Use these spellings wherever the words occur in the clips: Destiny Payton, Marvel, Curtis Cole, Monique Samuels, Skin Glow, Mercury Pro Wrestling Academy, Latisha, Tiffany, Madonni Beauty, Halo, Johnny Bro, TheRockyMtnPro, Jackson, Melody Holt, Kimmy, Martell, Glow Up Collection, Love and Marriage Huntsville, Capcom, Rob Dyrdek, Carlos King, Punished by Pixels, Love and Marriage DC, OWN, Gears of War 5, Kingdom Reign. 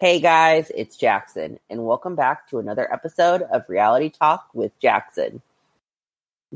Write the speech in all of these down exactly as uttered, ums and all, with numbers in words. Hey guys, it's Jackson, and welcome back to another episode of Reality Talk with Jackson.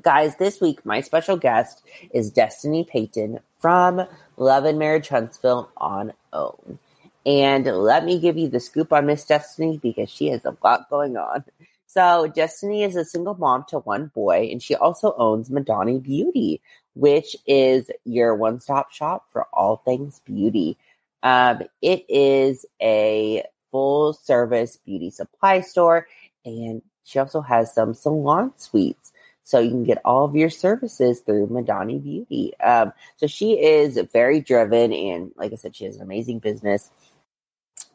Guys, this week my special guest is Destiny Payton from Love and Marriage Huntsville on OWN. And let me give you the scoop on Miss Destiny because she has a lot going on. So Destiny is a single mom to one boy, and she also owns Madonni Beauty, which is your one-stop shop for all things beauty. Um, it is a full-service beauty supply store, and she also has some salon suites, so you can get all of your services through Madonni Beauty. Um, so she is very driven, and like I said, she has an amazing business.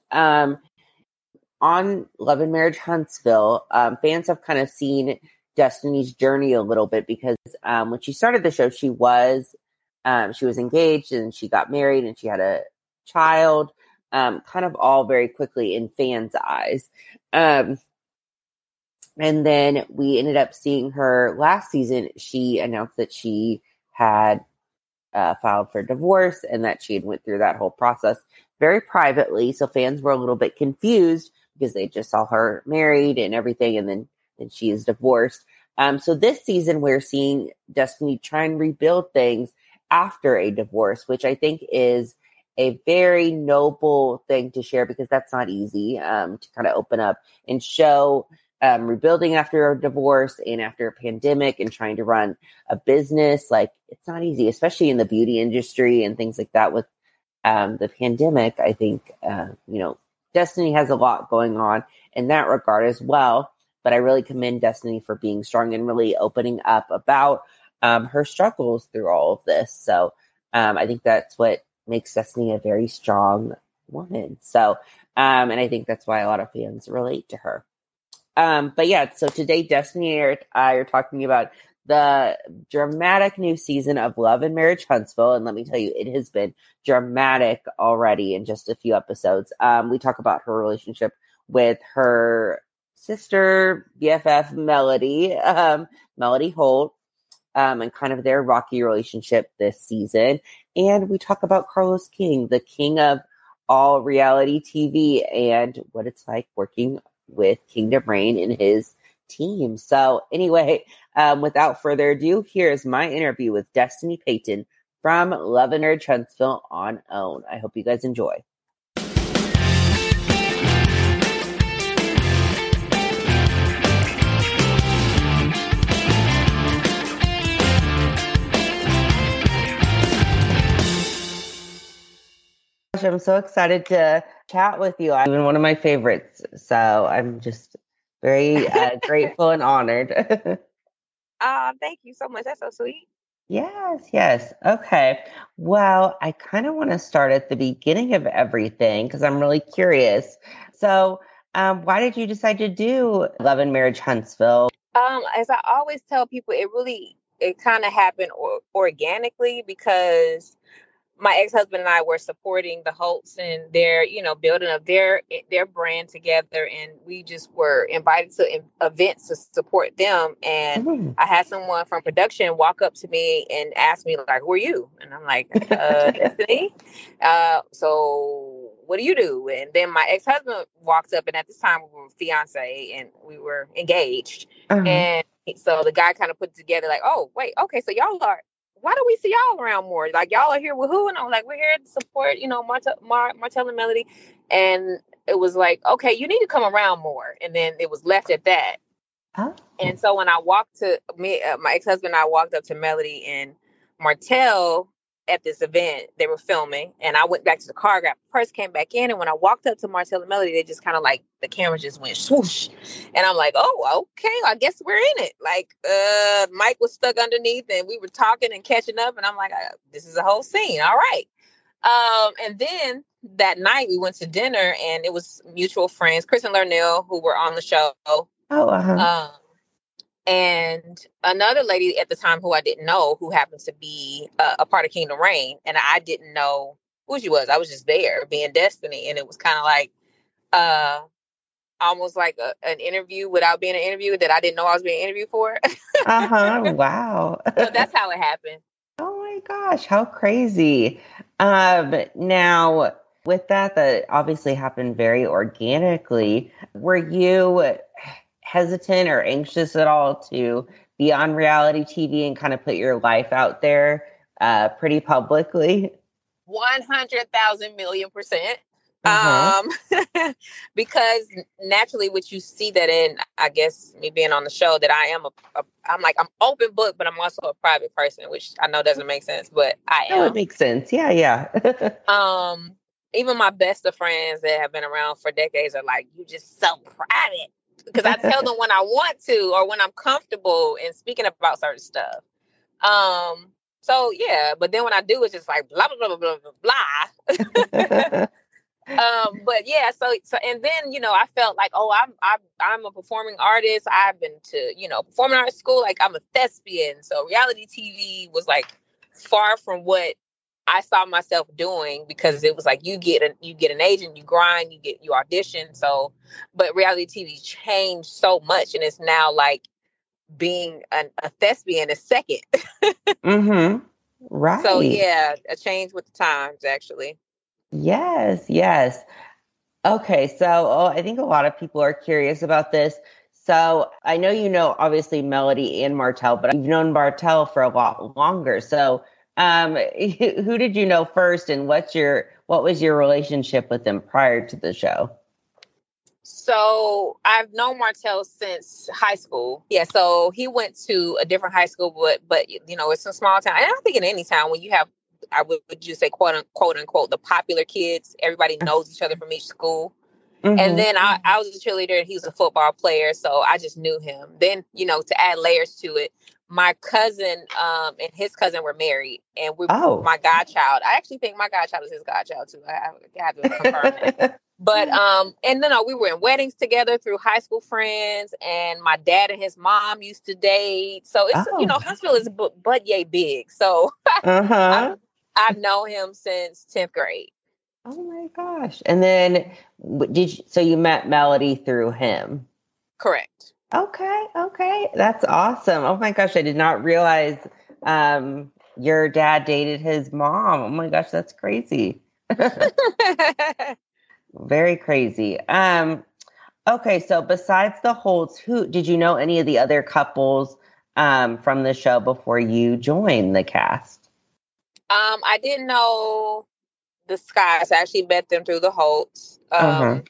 Um, on Love and Marriage Huntsville, um, fans have kind of seen Destiny's journey a little bit because um, when she started the show, she was um, she was engaged, and she got married, and she had a child, um, kind of all very quickly in fans' eyes. Um, and then we ended up seeing her last season. She announced that she had uh, filed for divorce and that she had went through that whole process very privately. So fans were a little bit confused because they just saw her married and everything, and then and she is divorced. Um, so this season we're seeing Destiny try and rebuild things after a divorce, which I think is a very noble thing to share because that's not easy um, to kind of open up and show um, rebuilding after a divorce and after a pandemic and trying to run a business. Like, it's not easy, especially in the beauty industry and things like that with um, the pandemic. I think, uh, you know, Destiny has a lot going on in that regard as well. But I really commend Destiny for being strong and really opening up about um, her struggles through all of this. So um, I think that's what makes Destiny a very strong woman. So, um, and I think that's why a lot of fans relate to her. Um, but yeah, so today Destiny and I are talking about the dramatic new season of Love and Marriage Huntsville. And let me tell you, it has been dramatic already in just a few episodes. Um, we talk about her relationship with her sister, B F F, Melody, um, Melody Holt, Um, and kind of their rocky relationship this season. And we talk about Carlos King, the king of all reality T V, and what it's like working with Kingdom Reign and his team. So anyway, um, without further ado, here's my interview with Destiny Payton from Love and Marriage Huntsville on OWN. I hope you guys enjoy. I'm so excited to chat with you. I've been one of my favorites, so I'm just very uh, grateful and honored. uh, thank you so much. That's so sweet. Yes, yes. Okay. Well, I kind of want to start at the beginning of everything because I'm really curious. So um, why did you decide to do Love and Marriage Huntsville? Um, as I always tell people, it really, it kind of happened or- organically because my ex-husband and I were supporting the Holts and their, you know, building of their their brand together. And we just were invited to in- events to support them. And mm-hmm. I had someone from production walk up to me and ask me, like, who are you? And I'm like, uh, Destiny. Uh, so what do you do? And then my ex-husband walked up. And at this time, we were fiancé and we were engaged. Uh-huh. And so the guy kind of put together like, oh, wait, okay, so y'all are, why do we see y'all around more? Like, y'all are here with who? And I'm like, we're here to support, you know, Martell, Mar- Martell and Melody. And it was like, okay, you need to come around more. And then it was left at that. Oh. And so when I walked to me, uh, my ex-husband and I walked up to Melody and Martell at this event, they were filming. And I went back to the car, got my purse, came back in. And when I walked up to Martell and Melody, they just kind of like, the camera just went swoosh. And I'm like, oh, okay, I guess we're in it. Like, uh, Mike was stuck underneath and we were talking and catching up. And I'm like, this is a whole scene. All right. Um, and then that night we went to dinner and it was mutual friends, Chris and Larnell, who were on the show. Oh, uh-huh. Um, And another lady at the time who I didn't know, who happens to be uh, a part of Kingdom Reign. And I didn't know who she was. I was just there being Destiny. And it was kind of like uh, almost like a, an interview without being an interview that I didn't know I was being interviewed for. Uh-huh. Wow. So that's how it happened. Oh, my gosh. How crazy. Um, now, with that that obviously happened very organically. Were you hesitant or anxious at all to be on reality T V and kind of put your life out there uh, pretty publicly? one hundred thousand million percent. Mm-hmm. Um, because naturally what you see that in, I guess me being on the show that I am, a, a, I'm like, I'm open book, but I'm also a private person, which I know doesn't make sense, but I am. No, it makes sense. Yeah. Yeah. um, even my best of friends that have been around for decades are like, you just so private. Because I tell them when I want to, or when I'm comfortable in speaking about certain stuff. Um, so yeah, but then when I do, it's just like, blah, blah, blah, blah, blah, blah. um but yeah so so and then you know I felt like oh I'm I'm I'm a performing artist. I've been to you know performing arts school. Like I'm a thespian, so reality T V was like far from what I saw myself doing, because it was like you get an you get an agent, you grind, you get you audition. So but reality T V changed so much, and it's now like being an, a thespian is second. Mm-hmm. Right. So yeah, a change with the times actually. Yes, yes. Okay, so oh, I think a lot of people are curious about this. So I know you know, obviously, Melody and Martell, but you've known Martell for a lot longer. So um, who did you know first, and what's your what was your relationship with them prior to the show? So I've known Martell since high school. Yeah, so he went to a different high school, but, but you know, it's a small town. And I don't think in any town when you have I would, would just say, quote unquote, unquote, the popular kids. Everybody knows each other from each school. Mm-hmm. And then I, I was a cheerleader and he was a football player. So I just knew him. Then, you know, to add layers to it, my cousin um, and his cousin were married. And we oh. my godchild. I actually think my godchild is his godchild, too. I, I have to confirm that. But um, and then no, we were in weddings together through high school friends. And my dad and his mom used to date. So, it's oh. you know, Huntsville is b- but yay big. So uh-huh. I'm, I've known him since tenth grade. Oh my gosh. And then did you, so you met Melody through him? Correct. Okay. Okay. That's awesome. Oh my gosh. I did not realize um, your dad dated his mom. Oh my gosh. That's crazy. Very crazy. Um, okay. So besides the Holtz, who did you know any of the other couples um, from the show before you joined the cast? Um, I didn't know the Scots. I actually met them through the Holtz. Um, uh-huh.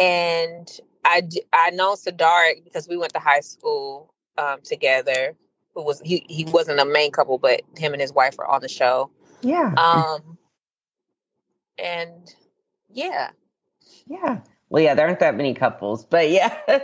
And I, I know Sidaric because we went to high school um, together. Who was he, he wasn't a main couple, but him and his wife were on the show. Yeah. Um. And yeah. Yeah. Well, yeah, there aren't that many couples, but yeah, yeah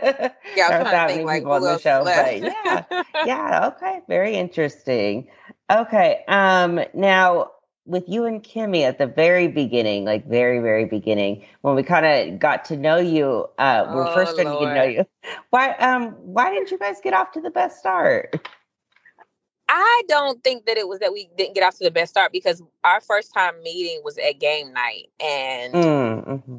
there aren't that many like people on the show, left. But yeah, yeah, okay, very interesting. Okay, um, now with you and Kimmy at the very beginning, like very, very beginning, when we kind of got to know you, uh, oh, we're first starting to know you. Why, um, why didn't you guys get off to the best start? I don't think that it was that we didn't get off to the best start, because our first time meeting was at game night, and. Mm, mm-hmm.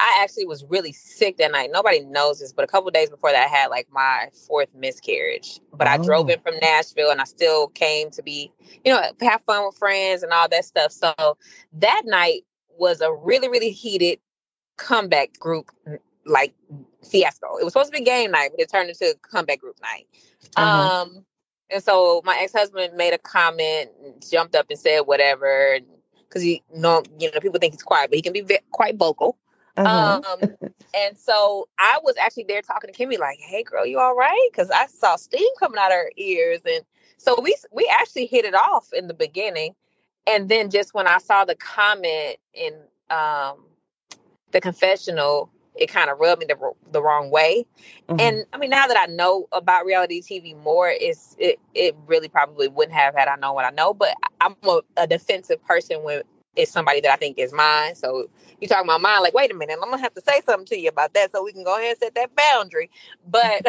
I actually was really sick that night. Nobody knows this, but a couple of days before that, I had like my fourth miscarriage. But oh. I drove in from Nashville, and I still came to be, you know, have fun with friends and all that stuff. So that night was a really, really heated comeback group, like fiasco. It was supposed to be game night, but it turned into comeback group night. Uh-huh. Um, and so my ex-husband made a comment, jumped up and said whatever, because he, you know, you know, people think he's quiet, but he can be ve- quite vocal. Uh-huh. Um, and so I was actually there talking to Kimmy like, hey girl, you all right? Cause I saw steam coming out of her ears. And so we, we actually hit it off in the beginning. And then just when I saw the comment in, um, the confessional, it kind of rubbed me the, the wrong way. Mm-hmm. And I mean, now that I know about reality T V more, it's, it, it really probably wouldn't have had I known what I know, but I'm a, a defensive person when it's somebody that I think is mine. So you talking about mine, like, wait a minute, I'm gonna have to say something to you about that so we can go ahead and set that boundary. But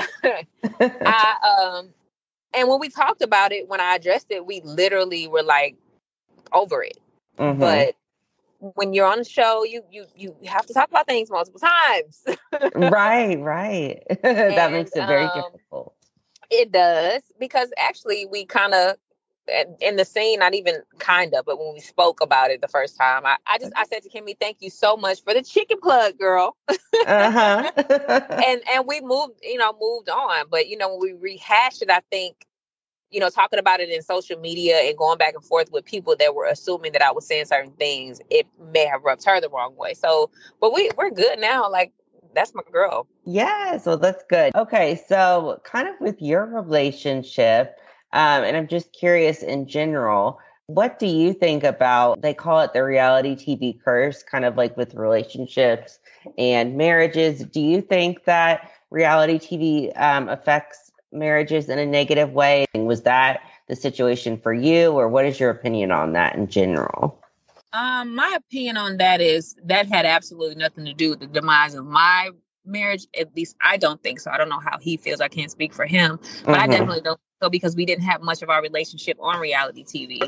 I, um, and when we talked about it, when I addressed it, we literally were like over it. Mm-hmm. But when you're on the show, you, you, you have to talk about things multiple times. Right. Right. That and, makes it very um, difficult. It does, because actually we kind of, in the scene, not even kind of, but when we spoke about it the first time, I, I just, I said to Kimmy, thank you so much for the chicken plug, girl. Uh-huh. and, and we moved, you know, moved on. But, you know, when we rehashed it, I think, you know, talking about it in social media and going back and forth with people that were assuming that I was saying certain things, it may have rubbed her the wrong way. So, but we, we're good now. Like, that's my girl. Yeah. So that's good. Okay. So kind of with your relationship, Um, and I'm just curious in general, what do you think about, they call it the reality T V curse, kind of like with relationships and marriages. Do you think that reality T V um, affects marriages in a negative way? And was that the situation for you, or what is your opinion on that in general? Um, my opinion on that is that had absolutely nothing to do with the demise of my marriage. At least I don't think so. I don't know how he feels. I can't speak for him, but mm-hmm. I definitely don't. So because we didn't have much of our relationship on reality T V.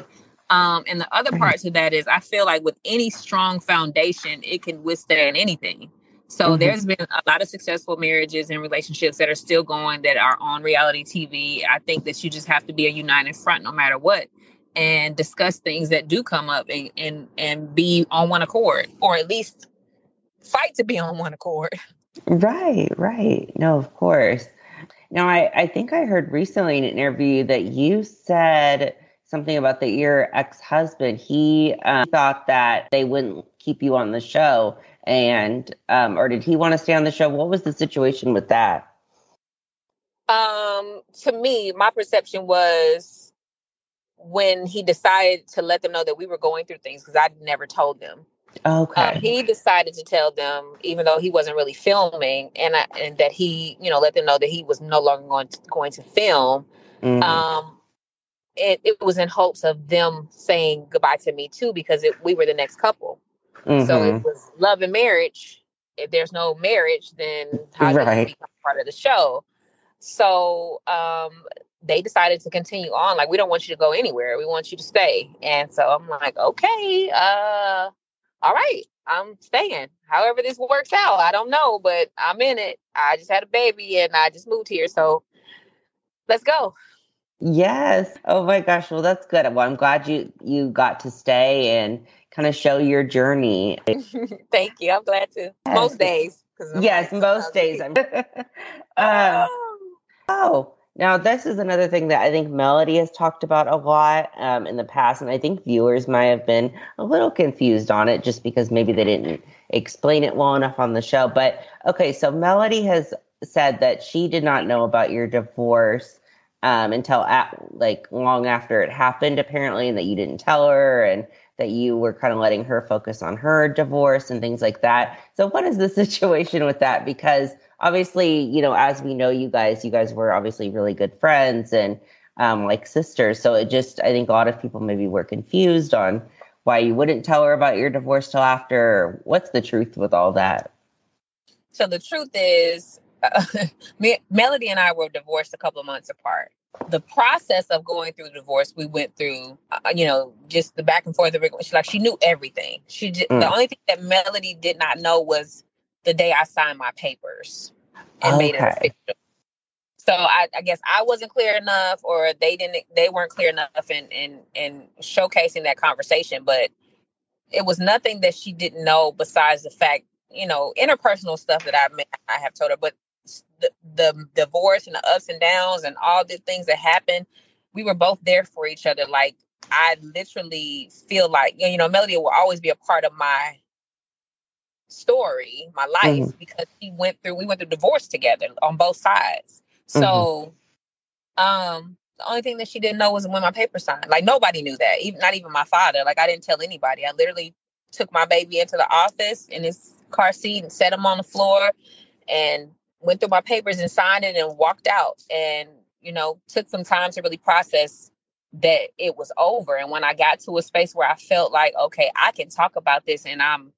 Um, and the other part to that is I feel like with any strong foundation, it can withstand anything. So mm-hmm. there's been a lot of successful marriages and relationships that are still going that are on reality T V. I think that you just have to be a united front no matter what, and discuss things that do come up and, and, and be on one accord, or at least fight to be on one accord. Right, right. No, of course. Now, I, I think I heard recently in an interview that you said something about that your ex-husband, he um, thought that they wouldn't keep you on the show, and um, or did he want to stay on the show? What was the situation with that? Um, to me, my perception was when he decided to let them know that we were going through things, because I'd never told them. Okay. Um, he decided to tell them, even though he wasn't really filming, and I, and that he, you know, let them know that he was no longer going to, going to film. Mm-hmm. Um, and it was in hopes of them saying goodbye to me too, because it, we were the next couple. Mm-hmm. So it was love and marriage. If there's no marriage, then how right. do you become part of the show? So um, they decided to continue on. Like, we don't want you to go anywhere. We want you to stay. And so I'm like, okay. Uh, all right, I'm staying. However this works out, I don't know, but I'm in it. I just had a baby and I just moved here. So let's go. Yes. Oh my gosh. Well, that's good. Well, I'm glad you, you got to stay and kind of show your journey. Thank you. I'm glad to. Most days. Yes, most days. I'm... um, oh, now this is another thing that I think Melody has talked about a lot um, in the past, and I think viewers might have been a little confused on it just because maybe they didn't explain it well enough on the show. But okay, so Melody has said that she did not know about your divorce um, until at, like long after it happened, apparently, and that you didn't tell her, and that you were kind of letting her focus on her divorce and things like that. So what is the situation with that? Because obviously, you know, as we know, you guys, you guys were obviously really good friends and um, like sisters. So it just, I think a lot of people maybe were confused on why you wouldn't tell her about your divorce till after. What's the truth with all that? So the truth is, uh, me, Melody and I were divorced a couple of months apart. The process of going through divorce, we went through, uh, you know, just the back and forth. Of she, like, she knew everything. She just, mm. the only thing that Melody did not know was the day I signed my papers and okay. made it official. So I, I guess I wasn't clear enough, or they didn't, they weren't clear enough in, in, in showcasing that conversation, but it was nothing that she didn't know besides the fact, you know, interpersonal stuff that I, I have told her, but the, the divorce and the ups and downs and all the things that happened, we were both there for each other. Like, I literally feel like, you know, Melody will always be a part of my story, my life, mm-hmm. because she went through, we went through divorce together on both sides. So, mm-hmm. um, the only thing that she didn't know was when my papers signed. Like, nobody knew that, even not even my father. Like, I didn't tell anybody. I literally took my baby into the office in his car seat and set him on the floor and went through my papers and signed it and walked out, and, you know, took some time to really process that it was over. And when I got to a space where I felt like, okay, I can talk about this and I'm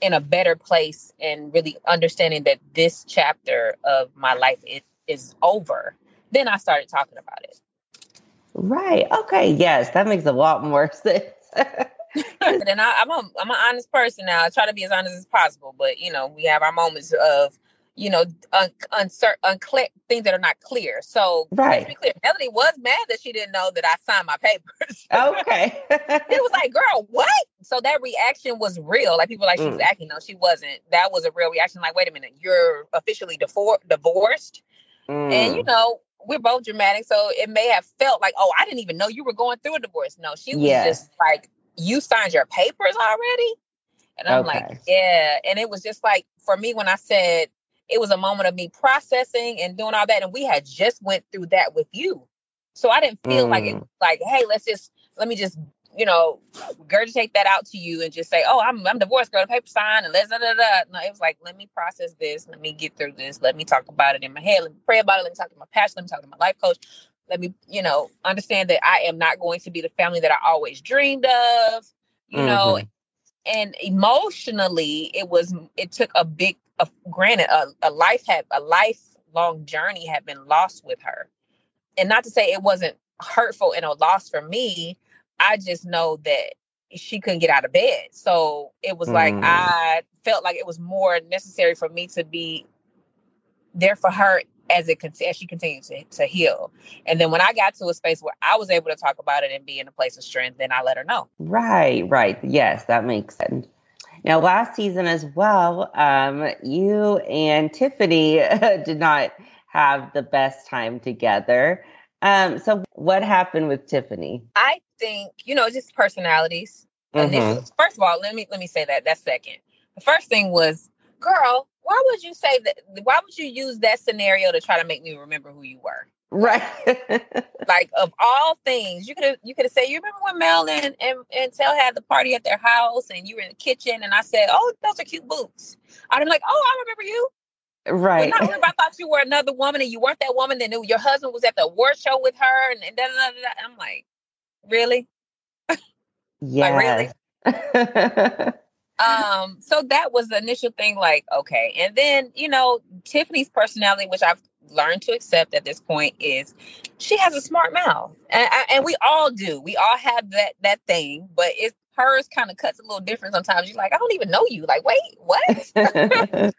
in a better place, and really understanding that this chapter of my life is, is over, then I started talking about it. Right. Okay. Yes. That makes a lot more sense. And I, I'm a, I'm an honest person now. I try to be as honest as possible, but, you know, we have our moments of you know, un- uncer- unclear things that are not clear. So right. Let's be clear. Melody was mad that she didn't know that I signed my papers. Okay. It was like, girl, what? So that reaction was real. Like people were like, she mm. was acting. No, she wasn't. That was a real reaction. Like, wait a minute, you're officially difor- divorced. Mm. And you know, we're both dramatic. So it may have felt like, oh, I didn't even know you were going through a divorce. No, she was yeah. just like, you signed your papers already? And I'm okay. like, yeah. And it was just like, for me, when I said, it was a moment of me processing and doing all that. And we had just went through that with you. So I didn't feel mm. like, it, like, hey, let's just, let me just, you know, regurgitate that out to you and just say, oh, I'm I'm divorced, girl, the paper sign, and let's da, da, da. No, it was like, let me process this. Let me get through this. Let me talk about it in my head. Let me pray about it. Let me talk to my pastor. Let me talk to my life coach. Let me, you know, understand that I am not going to be the family that I always dreamed of, you mm-hmm. know. And emotionally, it was, it took a big, a, granted, a, a life had, a lifelong journey had been lost with her. And not to say it wasn't hurtful and a loss for me. I just know that she couldn't get out of bed. So it was like, mm. I felt like it was more necessary for me to be there for her as it as she continued to, to heal. And then when I got to a space where I was able to talk about it and be in a place of strength, then I let her know. Right, right. Yes, that makes sense. Now, last season as well, um, you and Tiffany did not have the best time together. Um, so what happened with Tiffany? I think, you know, just personalities. Mm-hmm. First of all, let me, let me say that, that's second. The first thing was, girl, why would you say that? Why would you use that scenario to try to make me remember who you were? Right. Like, of all things, you could have, you could have said, you remember when Mel and, and, and Tell had the party at their house and you were in the kitchen and I said, oh, those are cute boots. I'd be like, oh, I remember you. Right. Well, not only if I thought you were another woman and you weren't that woman, then your husband was at the award show with her, and, and da, da, da, da. I'm like, really? Yeah. Like, really? um, so that was the initial thing, like, okay. And then, you know, Tiffany's personality, which I've learned to accept at this point, is she has a smart mouth. And, I, and we all do. We all have that that thing, but it's, hers kind of cuts a little different sometimes. You're like, I don't even know you. Like, wait, what?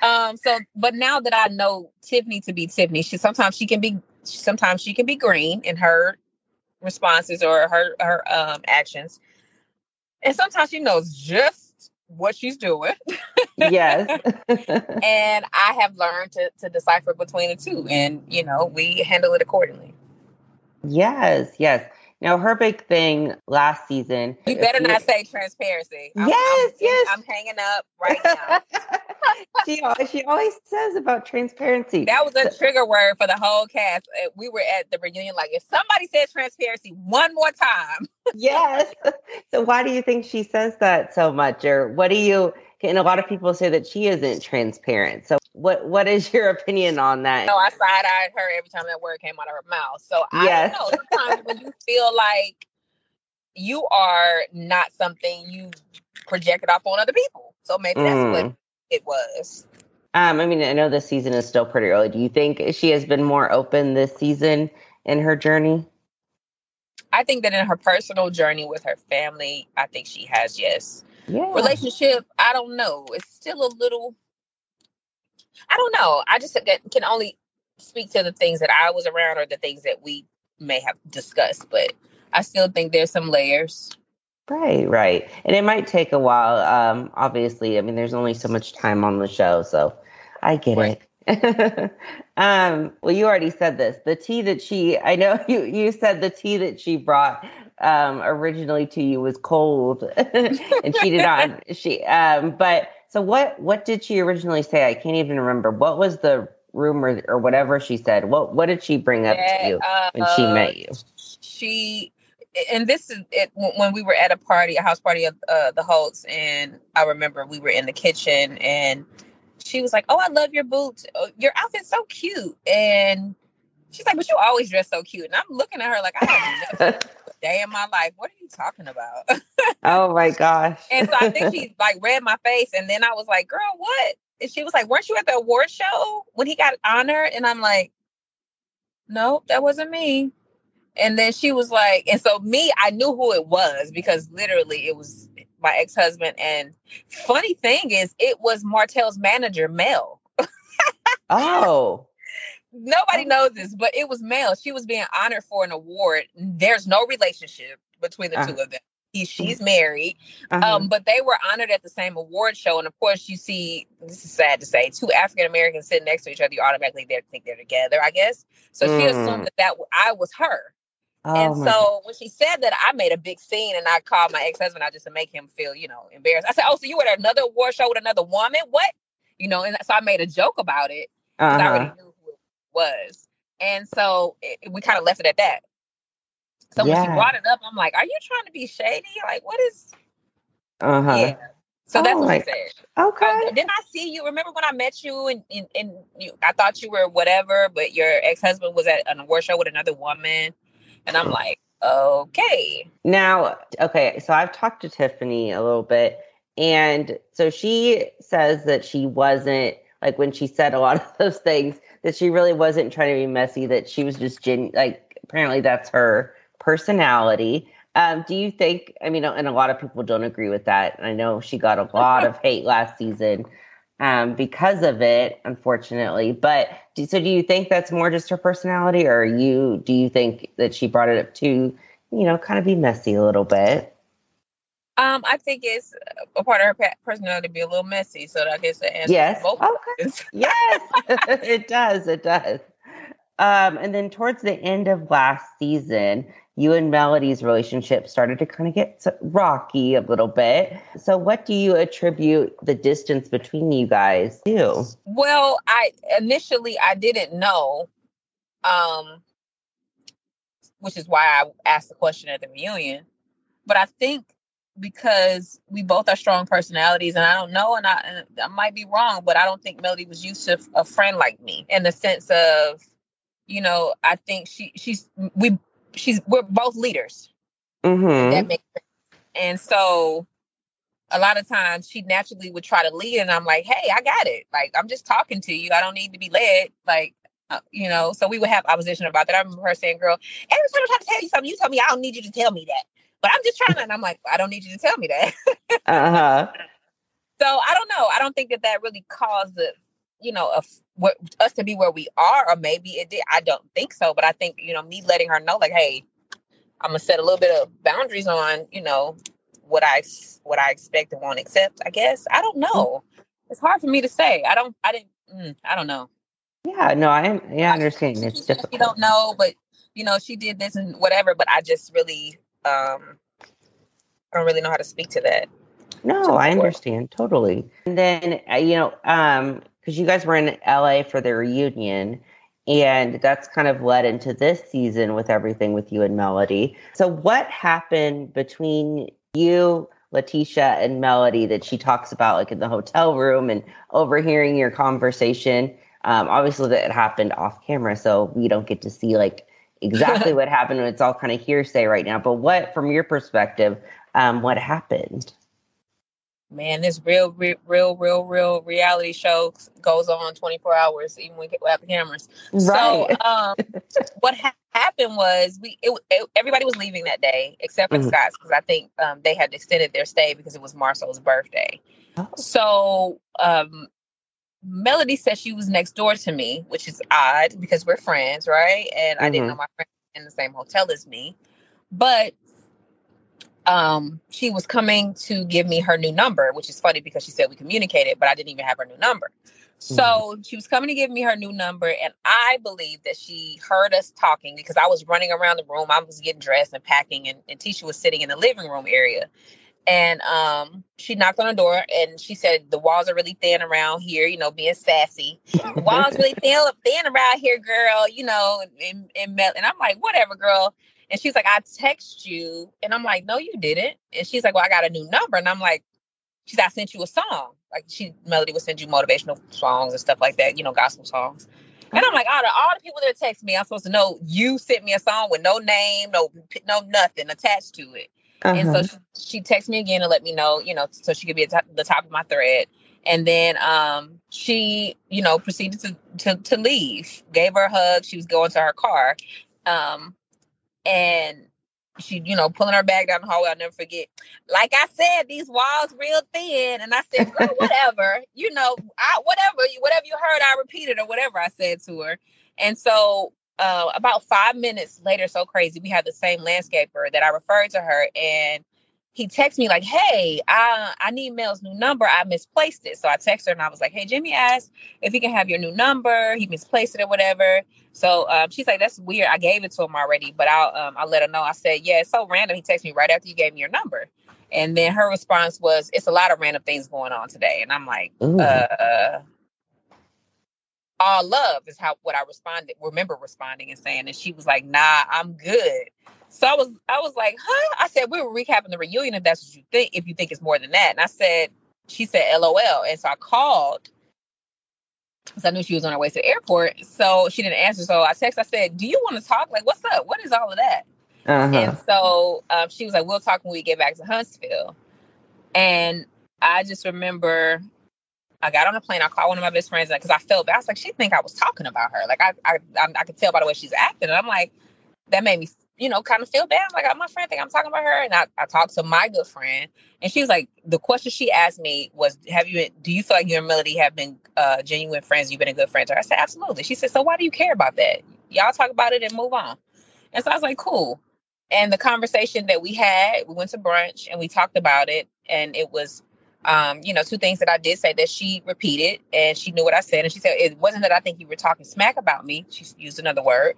Um, so, but now that I know Tiffany to be Tiffany, she, sometimes she can be, sometimes she can be green in her responses or her, her, um, actions. And sometimes she knows just what she's doing. Yes. And I have learned to, to decipher between the two, and, you know, we handle it accordingly. Yes. Yes. Now, her big thing last season. You better not say transparency. I'm, yes, I'm, yes. I'm hanging up right now. she, always, she always says about transparency. That was a trigger word for the whole cast. We were at the reunion like, if somebody says transparency one more time. Yes. So why do you think she says that so much? Or what do you, and a lot of people say that she isn't transparent. So what what is your opinion on that? No, I side-eyed her every time that word came out of her mouth. So I yes. don't know. Sometimes when you feel like you are not something, you project it off on other people. So maybe that's mm. what it was. Um, I mean, I know this season is still pretty early. Do you think she has been more open this season in her journey? I think that in her personal journey with her family, I think she has, yes. Yeah. Relationship, I don't know. It's still a little... I don't know. I just can only speak to the things that I was around or the things that we may have discussed, but I still think there's some layers. Right, right. And it might take a while. Um, obviously, I mean, there's only so much time on the show, so I get right. it. um, well, you already said this. The tea that she, I know you, you said the tea that she brought um, originally to you was cold and she did not, she, um, but So what, what did she originally say? I can't even remember. What was the rumor or whatever she said? What what did she bring up yeah, to you uh, when she met you? She, and this is it, when we were at a party, a house party of uh, the Holtz, and I remember we were in the kitchen, and she was like, "Oh, I love your boots. Oh, your outfit's so cute." And she's like, "But you always dress so cute." And I'm looking at her like, I don't know. Day in my life, what are you talking about? Oh my gosh. And so I think she like read my face, and then I was like, girl, what? And she was like, weren't you at the award show when he got honored? And I'm like, no, that wasn't me. And then she was like, and so me, I knew who it was, because literally it was my ex-husband. And funny thing is, it was Martell's manager, Mel. Oh. Nobody knows this, but it was male. She was being honored for an award. There's no relationship between the uh-huh. two of them. He, she's married, uh-huh. um, but they were honored at the same award show. And of course, you see, this is sad to say, two African-Americans sitting next to each other, you automatically think they're together, I guess. So mm. she assumed that, that I was her. Oh, and so God. When she said that, I made a big scene and I called my ex-husband out just to make him feel, you know, embarrassed. I said, oh, so you were at another award show with another woman? What? You know, and so I made a joke about it. Uh-huh. I already knew who it was. And so it, we kind of left it at that. So yeah. when she brought it up, I'm like, are you trying to be shady? Like, what is... Uh-huh. Yeah. So oh, that's what like... she said. Okay. Um, then I see you. Remember when I met you and, and, and you, I thought you were whatever, but your ex-husband was at an award show with another woman. And I'm like, okay. Now, okay, so I've talked to Tiffany a little bit. And so she says that she wasn't, like when she said a lot of those things, that she really wasn't trying to be messy, that she was just, genu- like, apparently that's her personality. Um, do you think, I mean, and a lot of people don't agree with that. I know she got a lot of hate last season um, because of it, unfortunately. But do, so do you think that's more just her personality, or you do you think that she brought it up to, you know, kind of be messy a little bit? Um, I think it's a part of her personality to be a little messy. So I guess the answer yes. both okay. Yes, it does. It does. Um, and then towards the end of last season, you and Melody's relationship started to kind of get rocky a little bit. So what do you attribute the distance between you guys to? Well, I initially I didn't know, um, which is why I asked the question at the reunion. But I think because we both are strong personalities, and I don't know, and I, and I might be wrong, but I don't think Melody was used to a friend like me in the sense of, you know, I think she, she's, we, she's, we're both leaders. Mm-hmm. That makes sense. And so a lot of times she naturally would try to lead and I'm like, hey, I got it. Like, I'm just talking to you. I don't need to be led. Like, uh, you know, so we would have opposition about that. I remember her saying, girl, every time I try to tell you something, you tell me, I don't need you to tell me that, but I'm just trying to, and I'm like, I don't need you to tell me that. uh-huh. So I don't know. I don't think that that really caused the, you know, a, what, us to be where we are, or maybe it did. I don't think so, but I think, you know, me letting her know, like, hey, I'm gonna set a little bit of boundaries on, you know, what I what I expect and won't accept. I guess I don't know. It's hard for me to say. I don't. I didn't. Mm, I don't know. Yeah. No. I. Yeah. I understand. It's difficult. You don't know, but you know, she did this and whatever. But I just really, um, I don't really know how to speak to that. No, I understand totally. And then uh, you know, um. because you guys were in L A for the reunion, and that's kind of led into this season with everything with you and Melody. So what happened between you, Latisha, and Melody that she talks about, like in the hotel room and overhearing your conversation? Um, obviously, that happened off camera, so we don't get to see like exactly what happened. It's all kind of hearsay right now. But what, from your perspective, um, what happened? Man, this real, real, real, real, real reality show goes on twenty-four hours, even when we have the cameras. Right. So um, what ha- happened was we it, it, everybody was leaving that day, except for mm-hmm. Scott's, because I think um, they had extended their stay because it was Marcel's birthday. Oh. So um, Melody said she was next door to me, which is odd because we're friends, right? And mm-hmm. I didn't know my friend was in the same hotel as me. But... Um, she was coming to give me her new number, which is funny because she said we communicated, but I didn't even have her new number. So mm. she was coming to give me her new number. And I believe that she heard us talking because I was running around the room. I was getting dressed and packing, and, and Tisha was sitting in the living room area. And, um, she knocked on the door and she said, the walls are really thin around here, you know, being sassy. The walls really thin, thin around here, girl, you know, and, and, and I'm like, whatever, girl. And she's like, I text you. And I'm like, no, you didn't. And she's like, well, I got a new number. And I'm like, she's, I sent you a song. Like she, Melody would send you motivational songs and stuff like that, you know, gospel songs. And I'm like, out of all the people that text me, I'm supposed to know you sent me a song with no name, no, no nothing attached to it. Uh-huh. And so she, she texted me again to let me know, you know, so she could be at t- the top of my thread. And then um, she, you know, proceeded to, to, to leave, gave her a hug. She was going to her car. Um, And she, you know, pulling her bag down the hallway. I'll never forget. Like I said, these walls real thin. And I said, girl, whatever, you know, I, whatever, you, whatever you heard, I repeated or whatever I said to her. And so uh, about five minutes later, so crazy, we had the same landscaper that I referred to her. And he texted me like, hey, I, I need Mel's new number. I misplaced it. So I texted her and I was like, hey, Jimmy asked if he can have your new number. He misplaced it or whatever. So um, she's like, that's weird. I gave it to him already, but I'll um, I'll let her know. I said, yeah, it's so random. He texted me right after you gave me your number. And then her response was, it's a lot of random things going on today. And I'm like, Ooh. uh, all love is how what I responded, remember responding and saying. And she was like, nah, I'm good. So I was, I was like, huh? I said, we were recapping the reunion if that's what you think, if you think it's more than that. And I said, she said, L O L. And so I called because I knew she was on her way to the airport. So she didn't answer. So I texted, I said, do you want to talk? Like, what's up? What is all of that? Uh-huh. And so um, she was like, we'll talk when we get back to Huntsville. And I just remember I got on a plane. I called one of my best friends because I felt bad. I was like, she think I was talking about her. Like, I, I, I, I could tell by the way she's acting. And I'm like, that made me, you know, kind of feel bad. Like, my friend think I'm talking about her. And I, I talked to my good friend, and she was like, the question she asked me was, have you, do you feel like you and Melody have been uh, genuine friends? You've been a good friend to her? I said, absolutely. She said, so why do you care about that? Y'all talk about it and move on. And so I was like, cool. And the conversation that we had, we went to brunch and we talked about it. And it was, um, you know, two things that I did say that she repeated, and she knew what I said. And she said, it wasn't that I think you were talking smack about me. She used another word.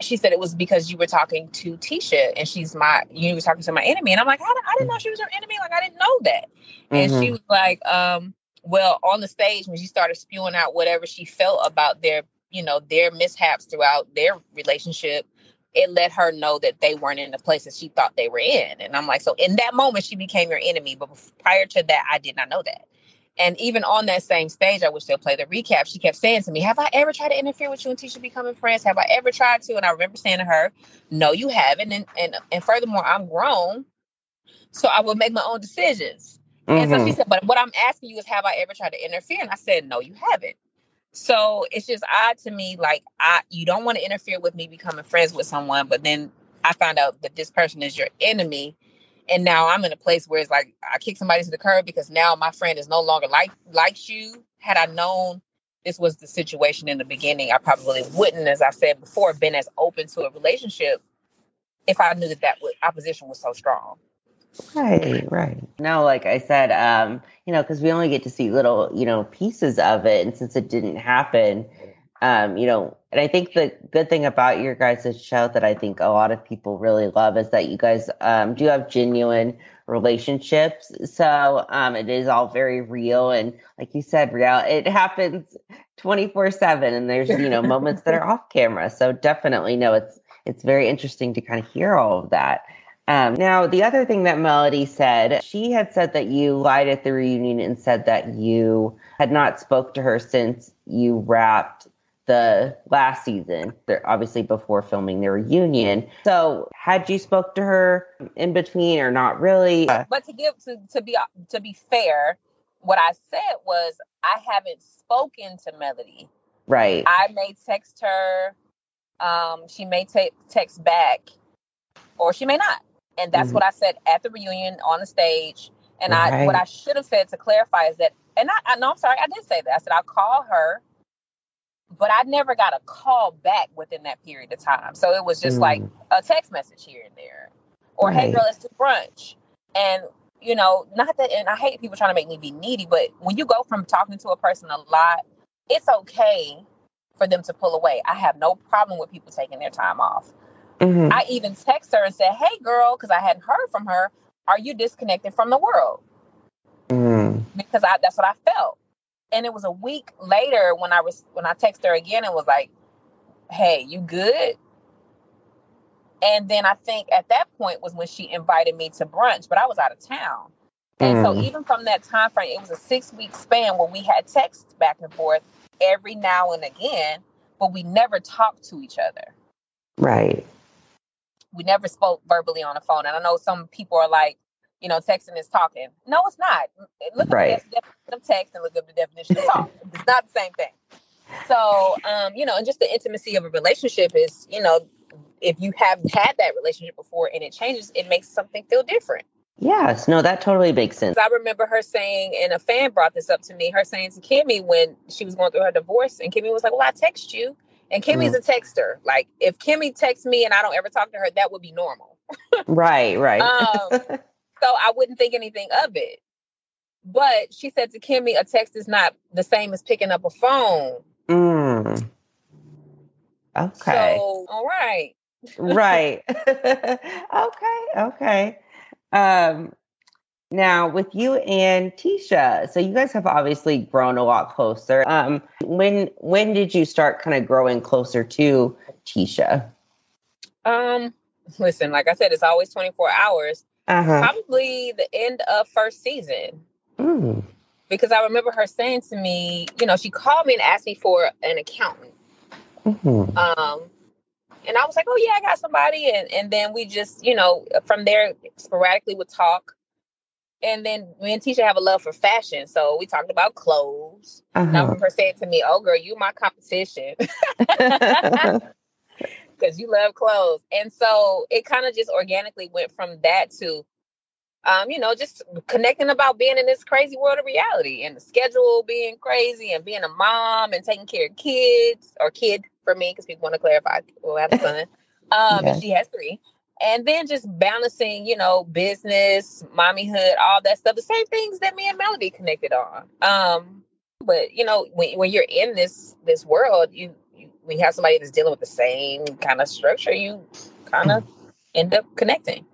She said it was because you were talking to Tisha, and she's my, you were talking to my enemy. And I'm like, I, I didn't know she was her enemy. Like, I didn't know that. And mm-hmm. she was like, um, well, on the stage, when she started spewing out whatever she felt about their, you know, their mishaps throughout their relationship, it let her know that they weren't in the place that she thought they were in. And I'm like, so in that moment, she became your enemy. But prior to that, I did not know that. And even on that same stage, I wish they'll play the recap. She kept saying to me, have I ever tried to interfere with you and Tisha becoming friends? Have I ever tried to? And I remember saying to her, no, you haven't. And and, and furthermore, I'm grown, so I will make my own decisions. Mm-hmm. And so she said, but what I'm asking you is, have I ever tried to interfere? And I said, no, you haven't. So it's just odd to me. Like, I, you don't want to interfere with me becoming friends with someone, but then I found out that this person is your enemy. And now I'm in a place where it's like I kick somebody to the curb because now my friend is no longer like likes you. Had I known this was the situation in the beginning, I probably wouldn't, as I said before, been as open to a relationship if I knew that that was, opposition was so strong. Right, right. No, like I said, um, you know, because we only get to see little, you know, pieces of it. And since it didn't happen, um, you know, and I think the good thing about your guys' show that I think a lot of people really love is that you guys um, do have genuine relationships. So um, it is all very real. And like you said, real, it happens twenty-four seven, and there's, you know, moments that are off camera. So definitely, no, it's, it's very interesting to kind of hear all of that. Um, now, the other thing that Melody said, she had said that you lied at the reunion and said that you had not spoke to her since you wrapped the last season, obviously before filming their reunion. So had you spoke to her in between or not really? But to give to, to be to be fair, what I said was I haven't spoken to Melody. Right. I may text her. Um, she may t- text back, or she may not. And that's mm-hmm. what I said at the reunion on the stage. And right. I what I should have said to clarify is that, and I, I know, I'm sorry, I did say that. I said I'll call her. But I never got a call back within that period of time. So it was just mm. like a text message here and there. Or, right. hey, girl, let's do brunch. And, you know, not that, and I hate people trying to make me be needy, but when you go from talking to a person a lot, it's okay for them to pull away. I have no problem with people taking their time off. Mm-hmm. I even text her and said, hey, girl, because I hadn't heard from her, are you disconnected from the world? Mm. Because I, that's what I felt. And it was a week later when I was when I texted her again and was like, hey, you good? And then I think at that point was when she invited me to brunch, but I was out of town. And mm. so even from that time frame, it was a six week span where we had texts back and forth every now and again, but we never talked to each other. Right. We never spoke verbally on the phone. And I know some people are like, you know, texting is talking. No, it's not. Look up right. the definition of text and look up the definition of talk. It's not the same thing. So, um, you know, and just the intimacy of a relationship is, you know, if you haven't had that relationship before and it changes, it makes something feel different. Yes. No, that totally makes sense. I remember her saying, and a fan brought this up to me, her saying to Kimmy when she was going through her divorce, and Kimmy was like, well, I text you. And Kimmy's mm. a texter. Like, if Kimmy texts me and I don't ever talk to her, that would be normal. Right, right. um, so I wouldn't think anything of it. But she said to Kimmy, a text is not the same as picking up a phone. Mm. Okay. So, all right. Right. Okay, okay. Um, now with you and Tisha, so you guys have obviously grown a lot closer. Um, when, when did you start kind of growing closer to Tisha? Um, listen, like I said, it's always twenty-four hours, uh-huh. probably the end of first season, mm. because I remember her saying to me, you know, she called me and asked me for an accountant. Mm-hmm. Um, And I was like, oh, yeah, I got somebody. And, and then we just, you know, from there, sporadically would talk. And then me and Tisha have a love for fashion. So we talked about clothes. Uh-huh. And I remember her saying to me, oh, girl, you my competition. Because you love clothes. And so it kind of just organically went from that to, um, you know, just connecting about being in this crazy world of reality and the schedule being crazy and being a mom and taking care of kids or kid. For me, because people want to clarify, well, I have a son. Um, yes. And she has three. And then just balancing, you know, business, mommyhood, all that stuff. The same things that me and Melody connected on. Um, but, you know, when, when you're in this this world, you, you when you have somebody that's dealing with the same kind of structure, you kind of end up connecting.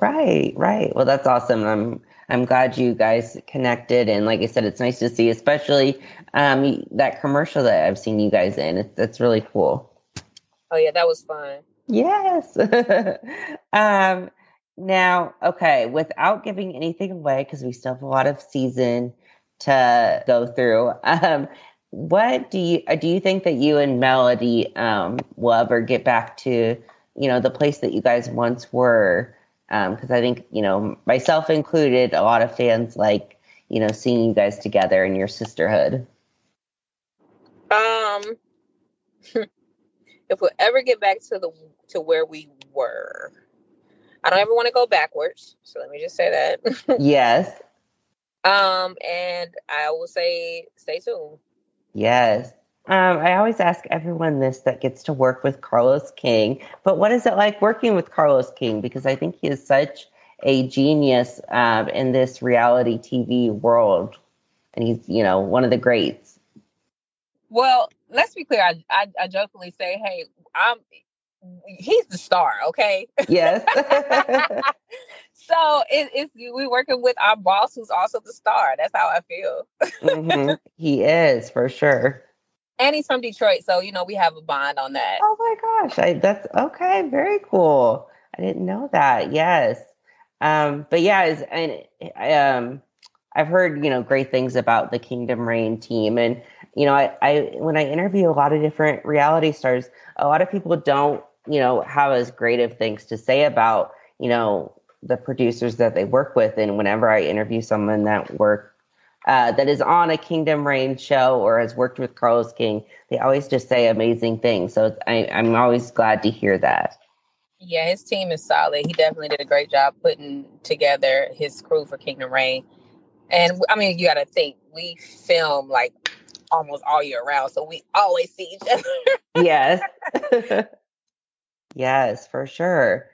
Right, right. Well, that's awesome. I'm I'm glad you guys connected. And like I said, it's nice to see, especially um, that commercial that I've seen you guys in. It's, that's really cool. Oh, yeah, that was fun. Yes. um, now, okay, without giving anything away, because we still have a lot of season to go through. Um, what do you, do you think that you and Melody um, will ever get back to, you know, the place that you guys once were? Because um, I think, you know, myself included, a lot of fans like, you know, seeing you guys together and your sisterhood. Um, if we'll ever get back to the to where we were, I don't ever want to go backwards. So let me just say that. Yes. Um, and I will say, stay tuned. Yes. Um, I always ask everyone this that gets to work with Carlos King, but what is it like working with Carlos King? Because I think he is such a genius um, in this reality T V world, and he's, you know, one of the greats. Well, let's be clear. I, I, I jokingly say, hey, I'm he's the star, okay? Yes. So it, it's we're working with our boss, who's also the star. That's how I feel. Mm-hmm. He is, for sure. And he's from Detroit, so, you know, we have a bond on that. Oh, my gosh. I, that's okay. Very cool. I didn't know that. Yes. Um, but, yeah, it's, and I, um, I've heard, you know, great things about the Kingdom Reign team. And, you know, I, I when I interview a lot of different reality stars, a lot of people don't, you know, have as great of things to say about, you know, the producers that they work with. And whenever I interview someone that works, Uh, that is on a Kingdom Reign show or has worked with Carlos King, they always just say amazing things. So I, I'm always glad to hear that. Yeah, his team is solid. He definitely did a great job putting together his crew for Kingdom Reign. And I mean, you got to think, we film like almost all year round, so we always see each other. Yes. Yes, for sure.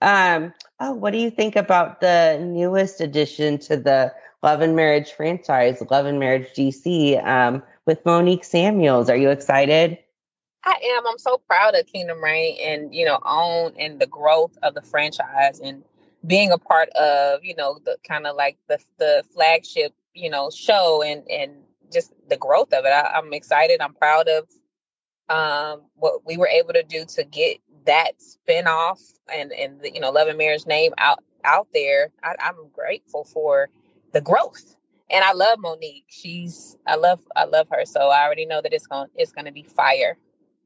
Um, oh, what do you think about the newest addition to the Love and Marriage franchise, Love and Marriage D C, um, with Monique Samuels? Are you excited? I am. I'm so proud of Kingdom Reign and, you know, OWN and the growth of the franchise and being a part of, you know, the kind of like the the flagship, you know, show and, and just the growth of it. I, I'm excited. I'm proud of um, what we were able to do to get that spinoff and, and the, you know, Love and Marriage name out, out there. I, I'm grateful for the growth. And I love Monique. She's, I love, I love her. So I already know that it's going, it's going to be fire.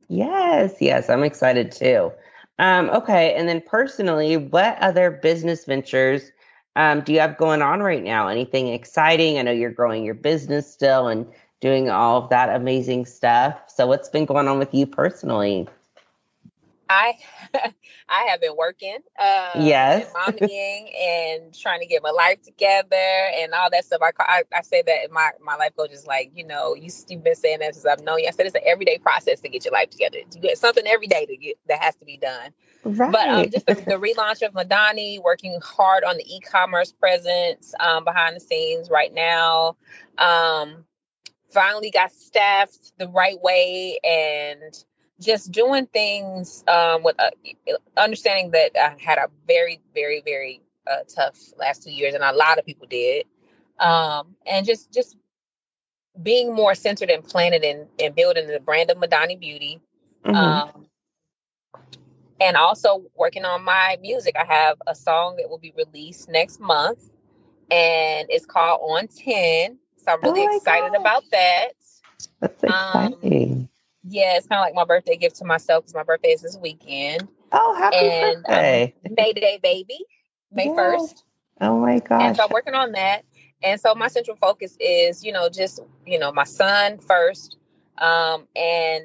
Yes. Yes. I'm excited too. Um, okay. And then personally, what other business ventures um, do you have going on right now? Anything exciting? I know you're growing your business still and doing all of that amazing stuff. So what's been going on with you personally? I I have been working, uh, yes, and mommying and trying to get my life together and all that stuff. I I, I say that my, my life coach is like, you know, you, you've been saying that since I've known you. I said it's an everyday process to get your life together. You get something every day to get, that has to be done. Right. But um, just the, the relaunch of Madonni, working hard on the e-commerce presence um, behind the scenes right now. Um, finally got staffed the right way and just doing things um, with uh, understanding that I had a very, very, very uh, tough last two years, and a lot of people did. Um, and just just being more centered and planted and, and building the brand of Madonni Beauty. Mm-hmm. Um, and also working on my music. I have a song that will be released next month, and it's called On ten. So I'm really oh excited gosh. about that. That's exciting. Um, Yeah, it's kind of like my birthday gift to myself because my birthday is this weekend. Oh, happy and, birthday. Um, May Day, baby. May first. Oh, my gosh. And so I'm working on that. And so my central focus is, you know, just, you know, my son first um, and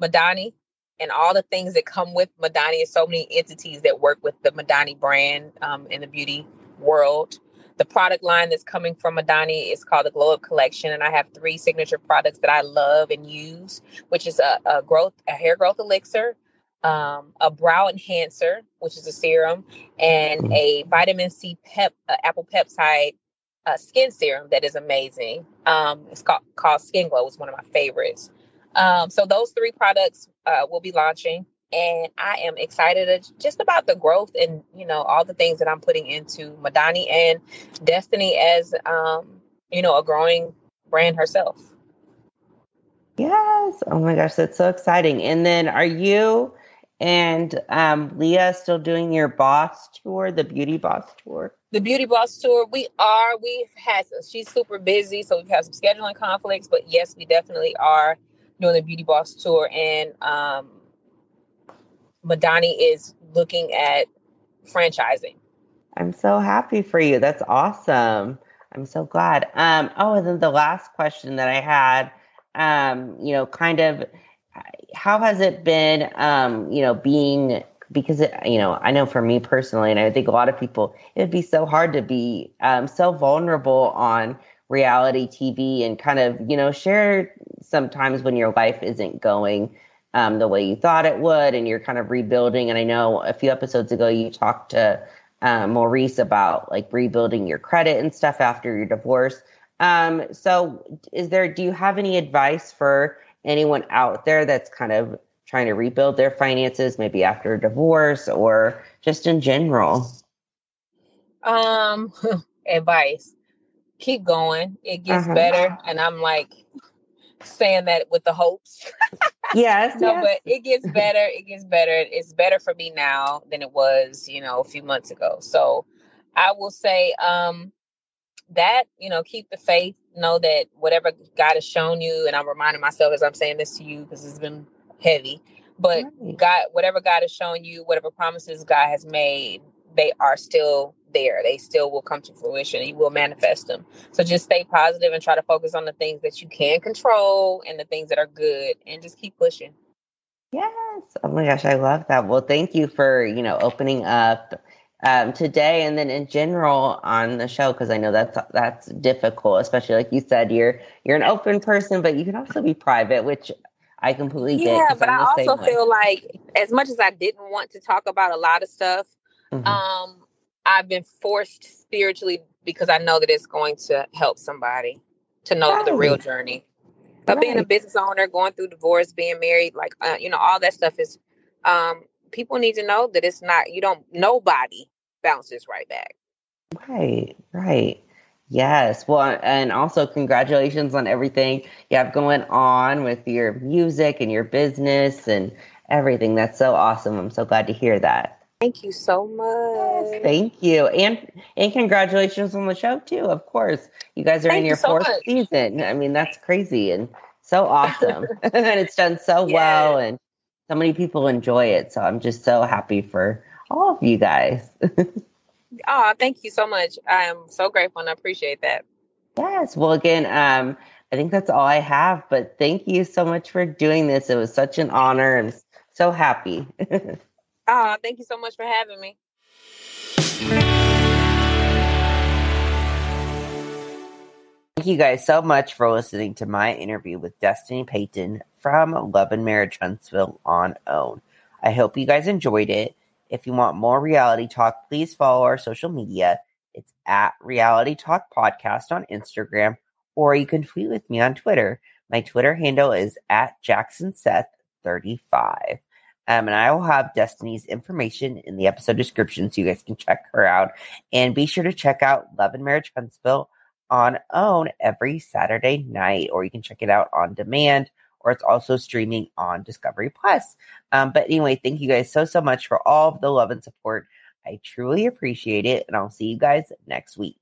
Madonni and all the things that come with Madonni. There's so many entities that work with the Madonni brand um, in the beauty world. The product line that's coming from Madonni is called the Glow Up Collection. And I have three signature products that I love and use, which is a, a growth, a hair growth elixir, um, a brow enhancer, which is a serum, and a vitamin C pep, uh, apple peptide uh, skin serum that is amazing. Um, it's called, called Skin Glow. It's one of my favorites. Um, so those three products uh, will be launching. And I am excited just about the growth and, you know, all the things that I'm putting into Madonni and Destiny as, um, you know, a growing brand herself. Yes. Oh, my gosh. That's so exciting. And then are you and um, Leah still doing your boss tour, the beauty boss tour? The beauty boss tour. We are. We've had she's super busy. So we've had some scheduling conflicts. But, yes, we definitely are doing the beauty boss tour. And um Madonni is looking at franchising. I'm so happy for you. That's awesome. I'm so glad. Um, oh, and then the last question that I had, um, you know, kind of, how has it been, um, you know, being, because, it, you know, I know for me personally, and I think a lot of people, it'd be so hard to be um, so vulnerable on reality T V and kind of, you know, share sometimes when your life isn't going Um, the way you thought it would, and you're kind of rebuilding. And I know a few episodes ago you talked to uh, Maurice about like rebuilding your credit and stuff after your divorce. Um, so is there, do you have any advice for anyone out there that's kind of trying to rebuild their finances, maybe after a divorce or just in general? Um, advice, keep going. It gets uh-huh. better. And I'm like saying that with the hopes. Yes, no, yes. But it gets better. It gets better. It's better for me now than it was, you know, a few months ago. So I will say um, that, you know, keep the faith. Know that whatever God has shown you, and I'm reminding myself as I'm saying this to you because it's been heavy, but right. God, whatever God has shown you, whatever promises God has made, they are still there. They still will come to fruition. You will manifest them. So just stay positive and try to focus on the things that you can control and the things that are good, and just keep pushing. Yes. Oh my gosh. I love that. Well, thank you for, you know, opening up um, today and then in general on the show. Cause I know that's, that's difficult, especially like you said, you're, you're an open person, but you can also be private, which I completely get. Yeah, but I'm I also feel like as much as I didn't want to talk about a lot of stuff, mm-hmm. um, I've been forced spiritually because I know that it's going to help somebody to know right. the real journey. But right. being a business owner, going through divorce, being married, like, uh, you know, all that stuff is, um, people need to know that it's not, you don't, nobody bounces right back. Right. Right. Yes. Well, and also congratulations on everything you have going on with your music and your business and everything. That's so awesome. I'm so glad to hear that. Thank you so much. Yes, thank you. And and congratulations on the show, too. Of course, you guys are thank in your you so fourth much. season. I mean, that's crazy and so awesome. And it's done so yeah. well. And so many people enjoy it. So I'm just so happy for all of you guys. Oh, thank you so much. I am so grateful and I appreciate that. Yes. Well, again, um, I think that's all I have. But thank you so much for doing this. It was such an honor and so happy. Oh, thank you so much for having me. Thank you guys so much for listening to my interview with Destiny Payton from Love and Marriage Huntsville on OWN. I hope you guys enjoyed it. If you want more reality talk, please follow our social media. It's at Reality Talk Podcast on Instagram, or you can tweet with me on Twitter. My Twitter handle is at Jackson Seth thirty-five. Um, and I will have Destiny's information in the episode description so you guys can check her out. And be sure to check out Love and Marriage Huntsville on OWN every Saturday night, or you can check it out on demand, or it's also streaming on Discovery Plus. Um, but anyway, thank you guys so, so much for all of the love and support. I truly appreciate it, and I'll see you guys next week.